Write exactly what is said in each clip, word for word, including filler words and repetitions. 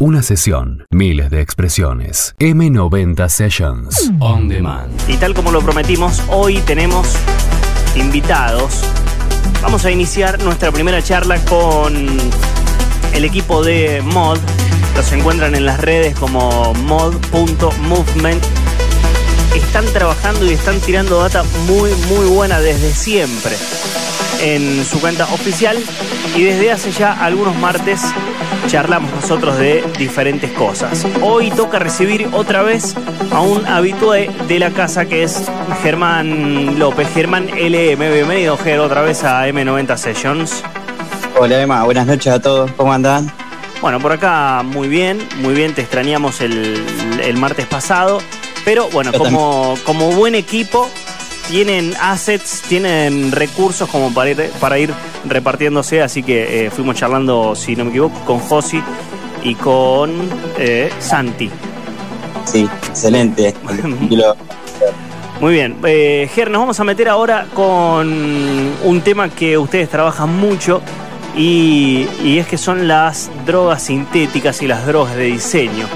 Una sesión, miles de expresiones. M noventa Sessions On Demand. Y tal como lo prometimos, hoy tenemos invitados. Vamos a iniciar nuestra primera charla con el equipo de Mod. Los encuentran en las redes como mod punto movement. Están trabajando y están tirando data muy muy buena desde siempre en su cuenta oficial, y desde hace ya algunos martes charlamos nosotros de diferentes cosas. Hoy toca recibir otra vez a un habitué de la casa, que es Germán López, Germán L M. Bienvenido, Ger, otra vez a M noventa Sessions. Hola, Emma, buenas noches a todos, ¿cómo andan? Bueno, por acá muy bien, muy bien, te extrañamos el, el martes pasado, pero bueno, como, como buen equipo tienen assets, tienen recursos como para ir, para ir repartiéndose, así que eh, fuimos charlando, si no me equivoco, con Josi y con eh, Santi. Sí, excelente. Muy bien, eh, Ger, nos vamos a meter ahora con un tema que ustedes trabajan mucho y, y es que son las drogas sintéticas y las drogas de diseño.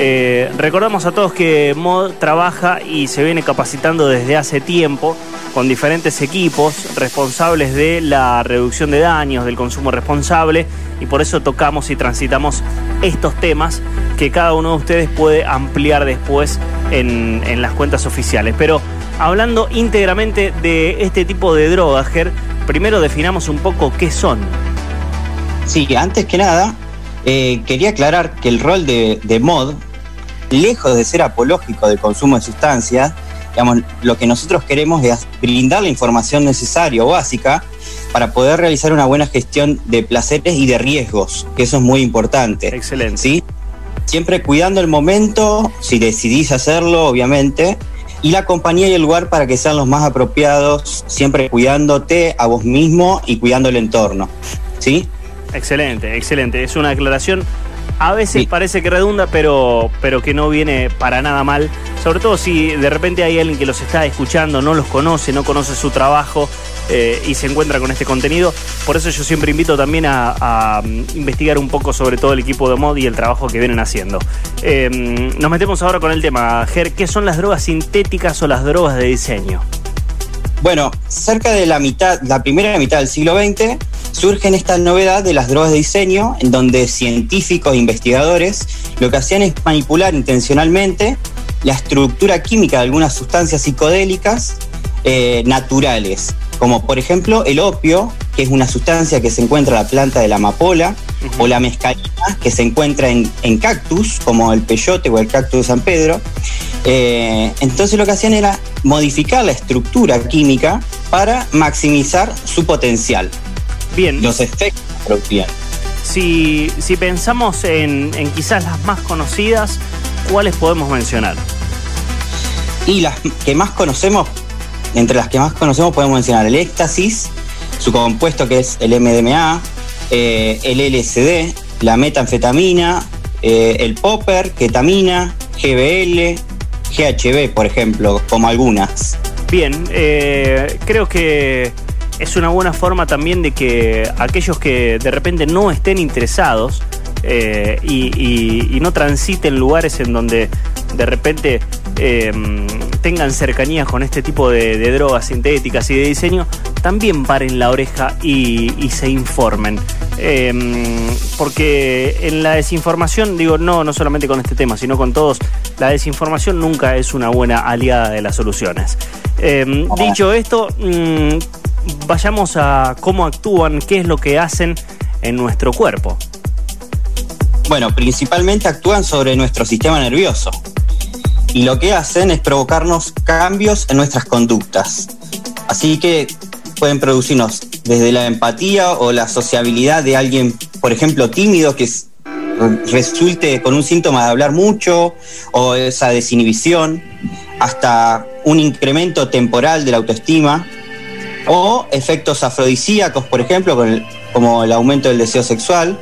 Eh, recordamos a todos que Mod trabaja y se viene capacitando desde hace tiempo con diferentes equipos responsables de la reducción de daños, del consumo responsable, y por eso tocamos y transitamos estos temas que cada uno de ustedes puede ampliar después en, en las cuentas oficiales. Pero hablando íntegramente de este tipo de drogas, Ger, primero definamos un poco qué son. Sí, antes que nada eh, quería aclarar que el rol de, de Mod, lejos de ser apológico del consumo de sustancias, digamos, lo que nosotros queremos es brindar la información necesaria o básica para poder realizar una buena gestión de placeres y de riesgos, que eso es muy importante. Excelente. ¿Sí? Siempre cuidando el momento, si decidís hacerlo, obviamente, y la compañía y el lugar para que sean los más apropiados, siempre cuidándote a vos mismo y cuidando el entorno. ¿Sí? Excelente, excelente. Es una aclaración. A veces parece que redunda, pero, pero que no viene para nada mal. Sobre todo si de repente hay alguien que los está escuchando, no los conoce, no conoce su trabajo eh, y se encuentra con este contenido. Por eso yo siempre invito también a, a investigar un poco sobre todo el equipo de Mod y el trabajo que vienen haciendo. Eh, nos metemos ahora con el tema, Ger. ¿Qué son las drogas sintéticas o las drogas de diseño? Bueno, cerca de la mitad, la primera mitad del siglo veinte... surgen esta novedad de las drogas de diseño, en donde científicos e investigadores lo que hacían es manipular intencionalmente la estructura química de algunas sustancias psicodélicas eh, naturales, como por ejemplo el opio, que es una sustancia que se encuentra en la planta de la amapola, uh-huh. o la mescalina, que se encuentra en, en cactus, como el peyote o el cactus de San Pedro. Eh, entonces lo que hacían era modificar la estructura química para maximizar su potencial. Bien. Los efectos producían. Si, si pensamos en, en quizás las más conocidas, ¿cuáles podemos mencionar? Y las que más conocemos, entre las que más conocemos podemos mencionar el éxtasis, su compuesto que es el M D M A, eh, el L S D, la metanfetamina, eh, el popper, ketamina, G B L, G H B, por ejemplo, como algunas. Bien, eh, creo que es una buena forma también de que aquellos que de repente no estén interesados eh, y, y, y no transiten lugares en donde de repente eh, tengan cercanías con este tipo de, de drogas sintéticas y de diseño, también paren la oreja y, y se informen. Eh, porque en la desinformación, digo, no, no solamente con este tema, sino con todos, la desinformación nunca es una buena aliada de las soluciones. Eh, dicho esto, mmm, vayamos a cómo actúan, qué es lo que hacen en nuestro cuerpo. Bueno, principalmente actúan sobre nuestro sistema nervioso. Y lo que hacen es provocarnos cambios en nuestras conductas. Así que pueden producirnos desde la empatía o la sociabilidad de alguien, por ejemplo, tímido, que resulte con un síntoma de hablar mucho o esa desinhibición, hasta un incremento temporal de la autoestima, o efectos afrodisíacos, por ejemplo, con el, como el aumento del deseo sexual.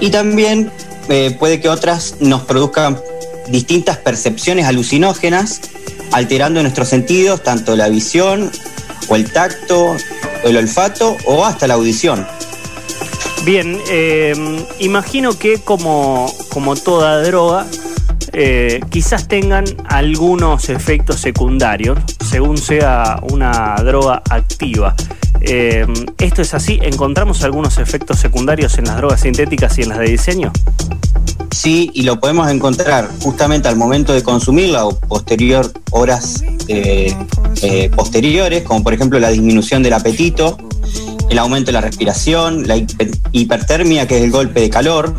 Y también eh, puede que otras nos produzcan distintas percepciones alucinógenas, alterando nuestros sentidos, tanto la visión, o el tacto, el olfato, o hasta la audición. Bien, eh, imagino que como, como toda droga, eh, quizás tengan algunos efectos secundarios, según sea una droga activa. Eh, ¿Esto es así? ¿Encontramos algunos efectos secundarios en las drogas sintéticas y en las de diseño? Sí, y lo podemos encontrar justamente al momento de consumirla o posterior horas eh, eh, posteriores, como por ejemplo la disminución del apetito, el aumento de la respiración, la hipertermia, que es el golpe de calor,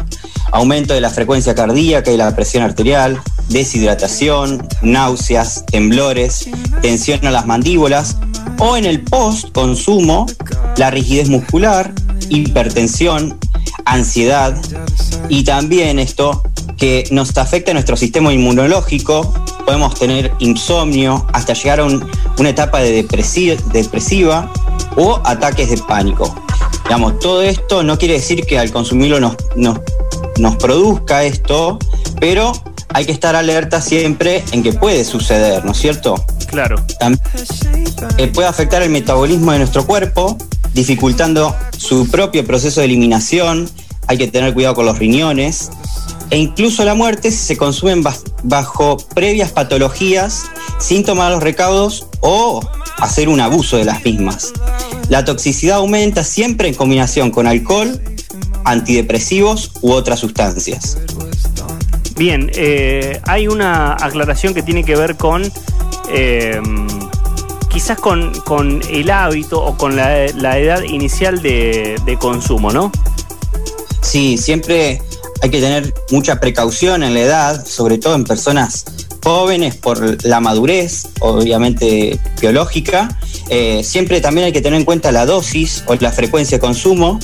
aumento de la frecuencia cardíaca y la presión arterial, deshidratación, náuseas, temblores, tensión a las mandíbulas, o en el post-consumo, la rigidez muscular, hipertensión, ansiedad, y también esto que nos afecta a nuestro sistema inmunológico. Podemos tener insomnio hasta llegar a un, una etapa de depresi- depresiva o ataques de pánico. Digamos, todo esto no quiere decir que al consumirlo nos, nos, nos produzca esto, pero hay que estar alerta siempre en que puede suceder, ¿no es cierto? Claro. También eh, puede afectar el metabolismo de nuestro cuerpo, dificultando su propio proceso de eliminación. Hay que tener cuidado con los riñones. E incluso la muerte si se consumen bajo previas patologías, sin tomar los recaudos o hacer un abuso de las mismas. La toxicidad aumenta siempre en combinación con alcohol, antidepresivos u otras sustancias. Bien, eh, hay una aclaración que tiene que ver con... Eh, quizás con, con el hábito o con la, la edad inicial de, de consumo, ¿no? Sí, siempre hay que tener mucha precaución en la edad, sobre todo en personas jóvenes por la madurez, obviamente biológica. Eh, siempre también hay que tener en cuenta la dosis o la frecuencia de consumo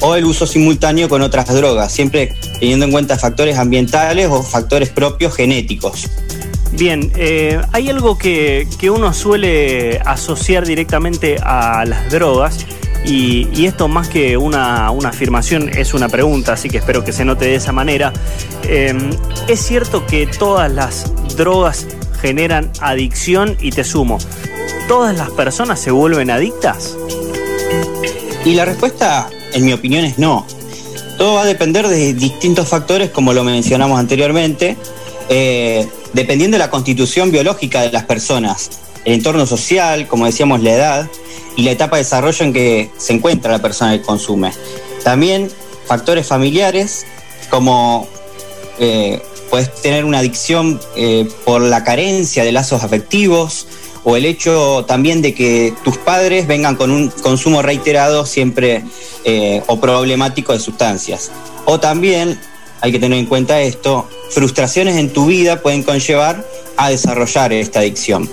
o el uso simultáneo con otras drogas, siempre teniendo en cuenta factores ambientales o factores propios genéticos. Bien, eh, hay algo que, que uno suele asociar directamente a las drogas y, y esto más que una, una afirmación es una pregunta, así que espero que se note de esa manera. Eh, ¿Es cierto que todas las drogas generan adicción? Y te sumo, ¿todas las personas se vuelven adictas? Y la respuesta, en mi opinión, es no. Todo va a depender de distintos factores, como lo mencionamos anteriormente. Eh, dependiendo de la constitución biológica de las personas, el entorno social, como decíamos, la edad y la etapa de desarrollo en que se encuentra la persona que consume. También factores familiares, como eh, puedes tener una adicción eh, por la carencia de lazos afectivos o el hecho también de que tus padres vengan con un consumo reiterado siempre eh, o problemático de sustancias. O también hay que tener en cuenta esto, frustraciones en tu vida pueden conllevar a desarrollar esta adicción.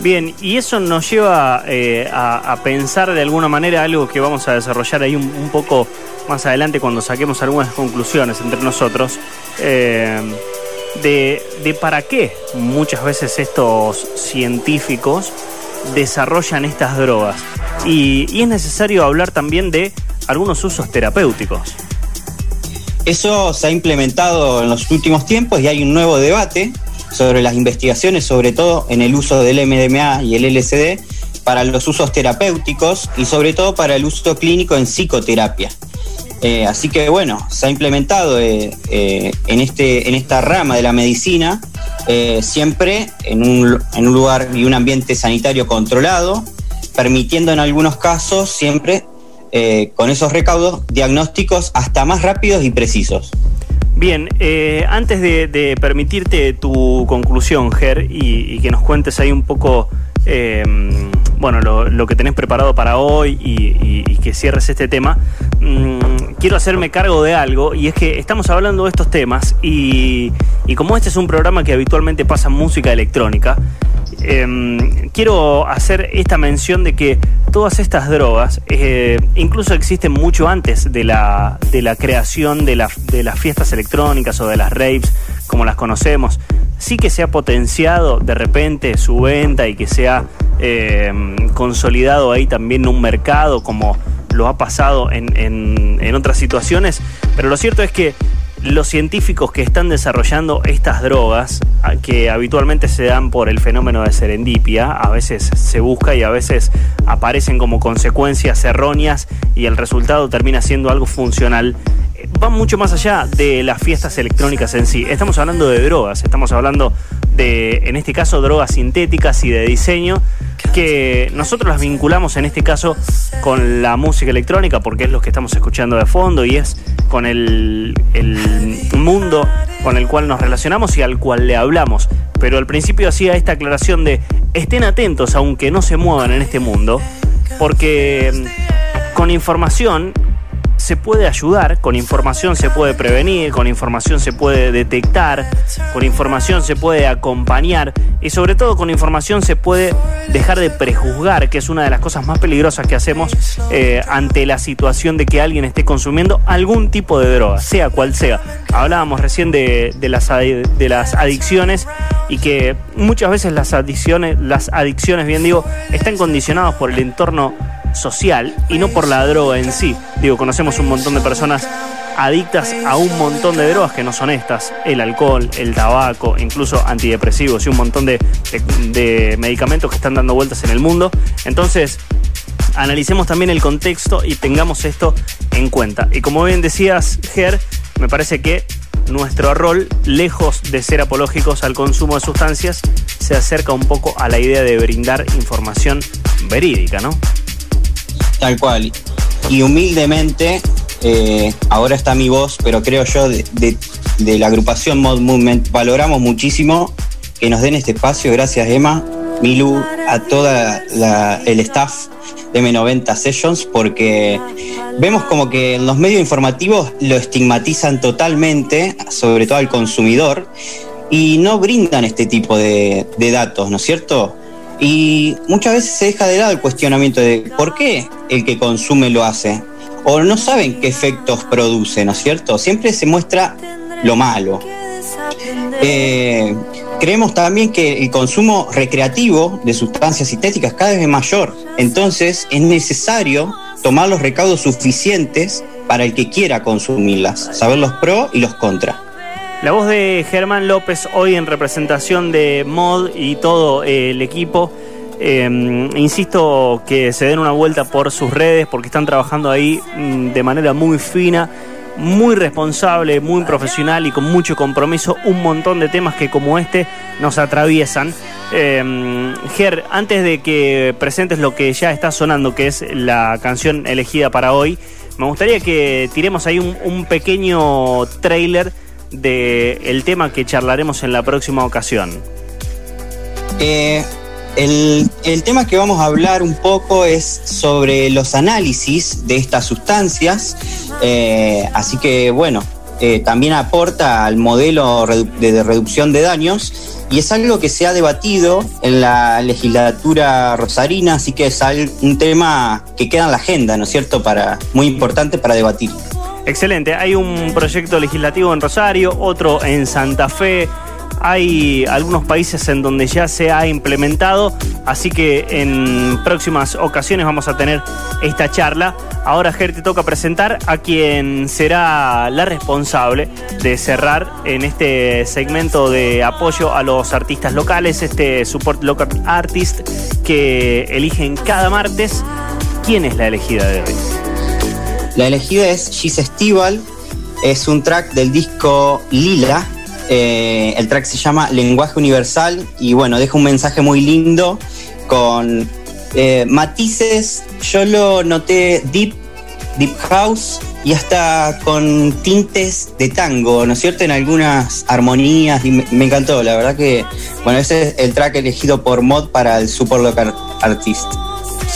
Bien, y eso nos lleva eh, a, a pensar de alguna manera algo que vamos a desarrollar ahí un, un poco más adelante cuando saquemos algunas conclusiones entre nosotros, eh, de, de para qué muchas veces estos científicos desarrollan estas drogas. Y, y es necesario hablar también de algunos usos terapéuticos. Eso se ha implementado en los últimos tiempos y hay un nuevo debate sobre las investigaciones, sobre todo en el uso del M D M A y el L S D, para los usos terapéuticos y sobre todo para el uso clínico en psicoterapia. Eh, así que bueno, se ha implementado eh, eh, en, este, en esta rama de la medicina, eh, siempre en un, en un lugar y un ambiente sanitario controlado, permitiendo en algunos casos siempre... Eh, con esos recaudos, diagnósticos hasta más rápidos y precisos. Bien, eh, antes de, de permitirte tu conclusión, Ger, y, y que nos cuentes ahí un poco eh, bueno, lo, lo que tenés preparado para hoy y, y, y que cierres este tema, mm, quiero hacerme cargo de algo, y es que estamos hablando de estos temas y, y como este es un programa que habitualmente pasa música electrónica, Eh, quiero hacer esta mención de que todas estas drogas eh, incluso existen mucho antes de la, de la creación de, la, de las fiestas electrónicas o de las raves como las conocemos. Sí que se ha potenciado de repente su venta y que se ha eh, consolidado ahí también un mercado como lo ha pasado en, en, en otras situaciones, pero lo cierto es que los científicos que están desarrollando estas drogas, que habitualmente se dan por el fenómeno de serendipia, a veces se busca y a veces aparecen como consecuencias erróneas y el resultado termina siendo algo funcional, van mucho más allá de las fiestas electrónicas en sí. Estamos hablando de drogas, estamos hablando de, en este caso, drogas sintéticas y de diseño, que nosotros las vinculamos en este caso con la música electrónica, porque es lo que estamos escuchando de fondo y es con el, el mundo con el cual nos relacionamos y al cual le hablamos. Pero al principio hacía esta aclaración de estén atentos aunque no se muevan en este mundo, porque con información se puede ayudar, con información se puede prevenir, con información se puede detectar, con información se puede acompañar y sobre todo con información se puede dejar de prejuzgar, que es una de las cosas más peligrosas que hacemos eh, ante la situación de que alguien esté consumiendo algún tipo de droga, sea cual sea. Hablábamos recién de, de, las, de las adicciones y que muchas veces las adicciones, las adicciones, bien digo, están condicionadas por el entorno social y no por la droga en sí. Digo, conocemos un montón de personas adictas a un montón de drogas que no son estas: el alcohol, el tabaco, incluso antidepresivos y un montón de, de, de medicamentos que están dando vueltas en el mundo. Entonces, analicemos también el contexto y tengamos esto en cuenta. Y como bien decías, Ger, me parece que nuestro rol, lejos de ser apológicos al consumo de sustancias, se acerca un poco a la idea de brindar información verídica, ¿no? Tal cual. Y humildemente, eh, ahora está mi voz, pero creo yo de, de, de la agrupación Mod Movement, valoramos muchísimo que nos den este espacio. Gracias, Emma, Milu, a toda la, el staff de M noventa Sessions, porque vemos como que en los medios informativos lo estigmatizan totalmente, sobre todo al consumidor, y no brindan este tipo de, de datos, ¿no es cierto? Y muchas veces se deja de lado el cuestionamiento de por qué el que consume lo hace, o no saben qué efectos produce, ¿no es cierto? Siempre se muestra lo malo. Eh, creemos también que el consumo recreativo de sustancias sintéticas cada vez es mayor, entonces es necesario tomar los recaudos suficientes para el que quiera consumirlas, saber los pros y los contras. La voz de Germán López, hoy en representación de Mod y todo eh, el equipo. Eh, insisto que se den una vuelta por sus redes, porque están trabajando ahí mm, de manera muy fina, muy responsable, muy profesional y con mucho compromiso. Un montón de temas que como este nos atraviesan. Eh, Ger, antes de que presentes lo que ya está sonando, que es la canción elegida para hoy, me gustaría que tiremos ahí un, un pequeño trailer del tema que charlaremos en la próxima ocasión. Eh, el, el tema que vamos a hablar un poco es sobre los análisis de estas sustancias, eh, así que bueno, eh, también aporta al modelo de reducción de daños y es algo que se ha debatido en la legislatura rosarina, así que es un tema que queda en la agenda, ¿no es cierto?, para, muy importante para debatir. Excelente, hay un proyecto legislativo en Rosario, otro en Santa Fe, hay algunos países en donde ya se ha implementado, así que en próximas ocasiones vamos a tener esta charla. Ahora, Ger, te toca presentar a quien será la responsable de cerrar en este segmento de apoyo a los artistas locales, este Support Local Artist que eligen cada martes. ¿Quién es la elegida de hoy? La elegida es Gise Estival, es un track del disco Lila, eh, el track se llama Lenguaje Universal y bueno, deja un mensaje muy lindo con eh, matices, yo lo noté deep, deep house y hasta con tintes de tango, ¿no es cierto?, en algunas armonías y me, me encantó, la verdad que, bueno, ese es el track elegido por Mod para el Support Local Artist.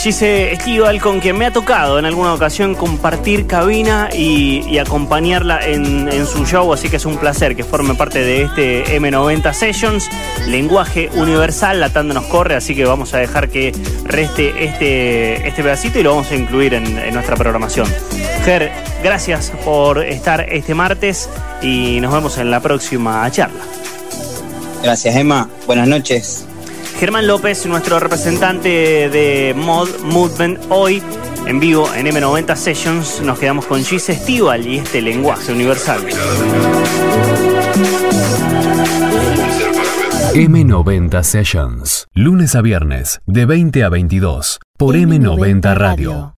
Gise Estival, con quien me ha tocado en alguna ocasión compartir cabina y, y acompañarla en, en su show, así que es un placer que forme parte de este M noventa Sessions, Lenguaje Universal, la tanda nos corre, así que vamos a dejar que reste este, este pedacito y lo vamos a incluir en, en nuestra programación. Ger, gracias por estar este martes y nos vemos en la próxima charla. Gracias, Emma, buenas noches. Germán López, nuestro representante de Mod Movement hoy, En vivo en M noventa Sessions nos quedamos con Gise Estival y este lenguaje universal. M noventa Sessions, lunes a viernes, de veinte a veintidós, por M noventa Radio.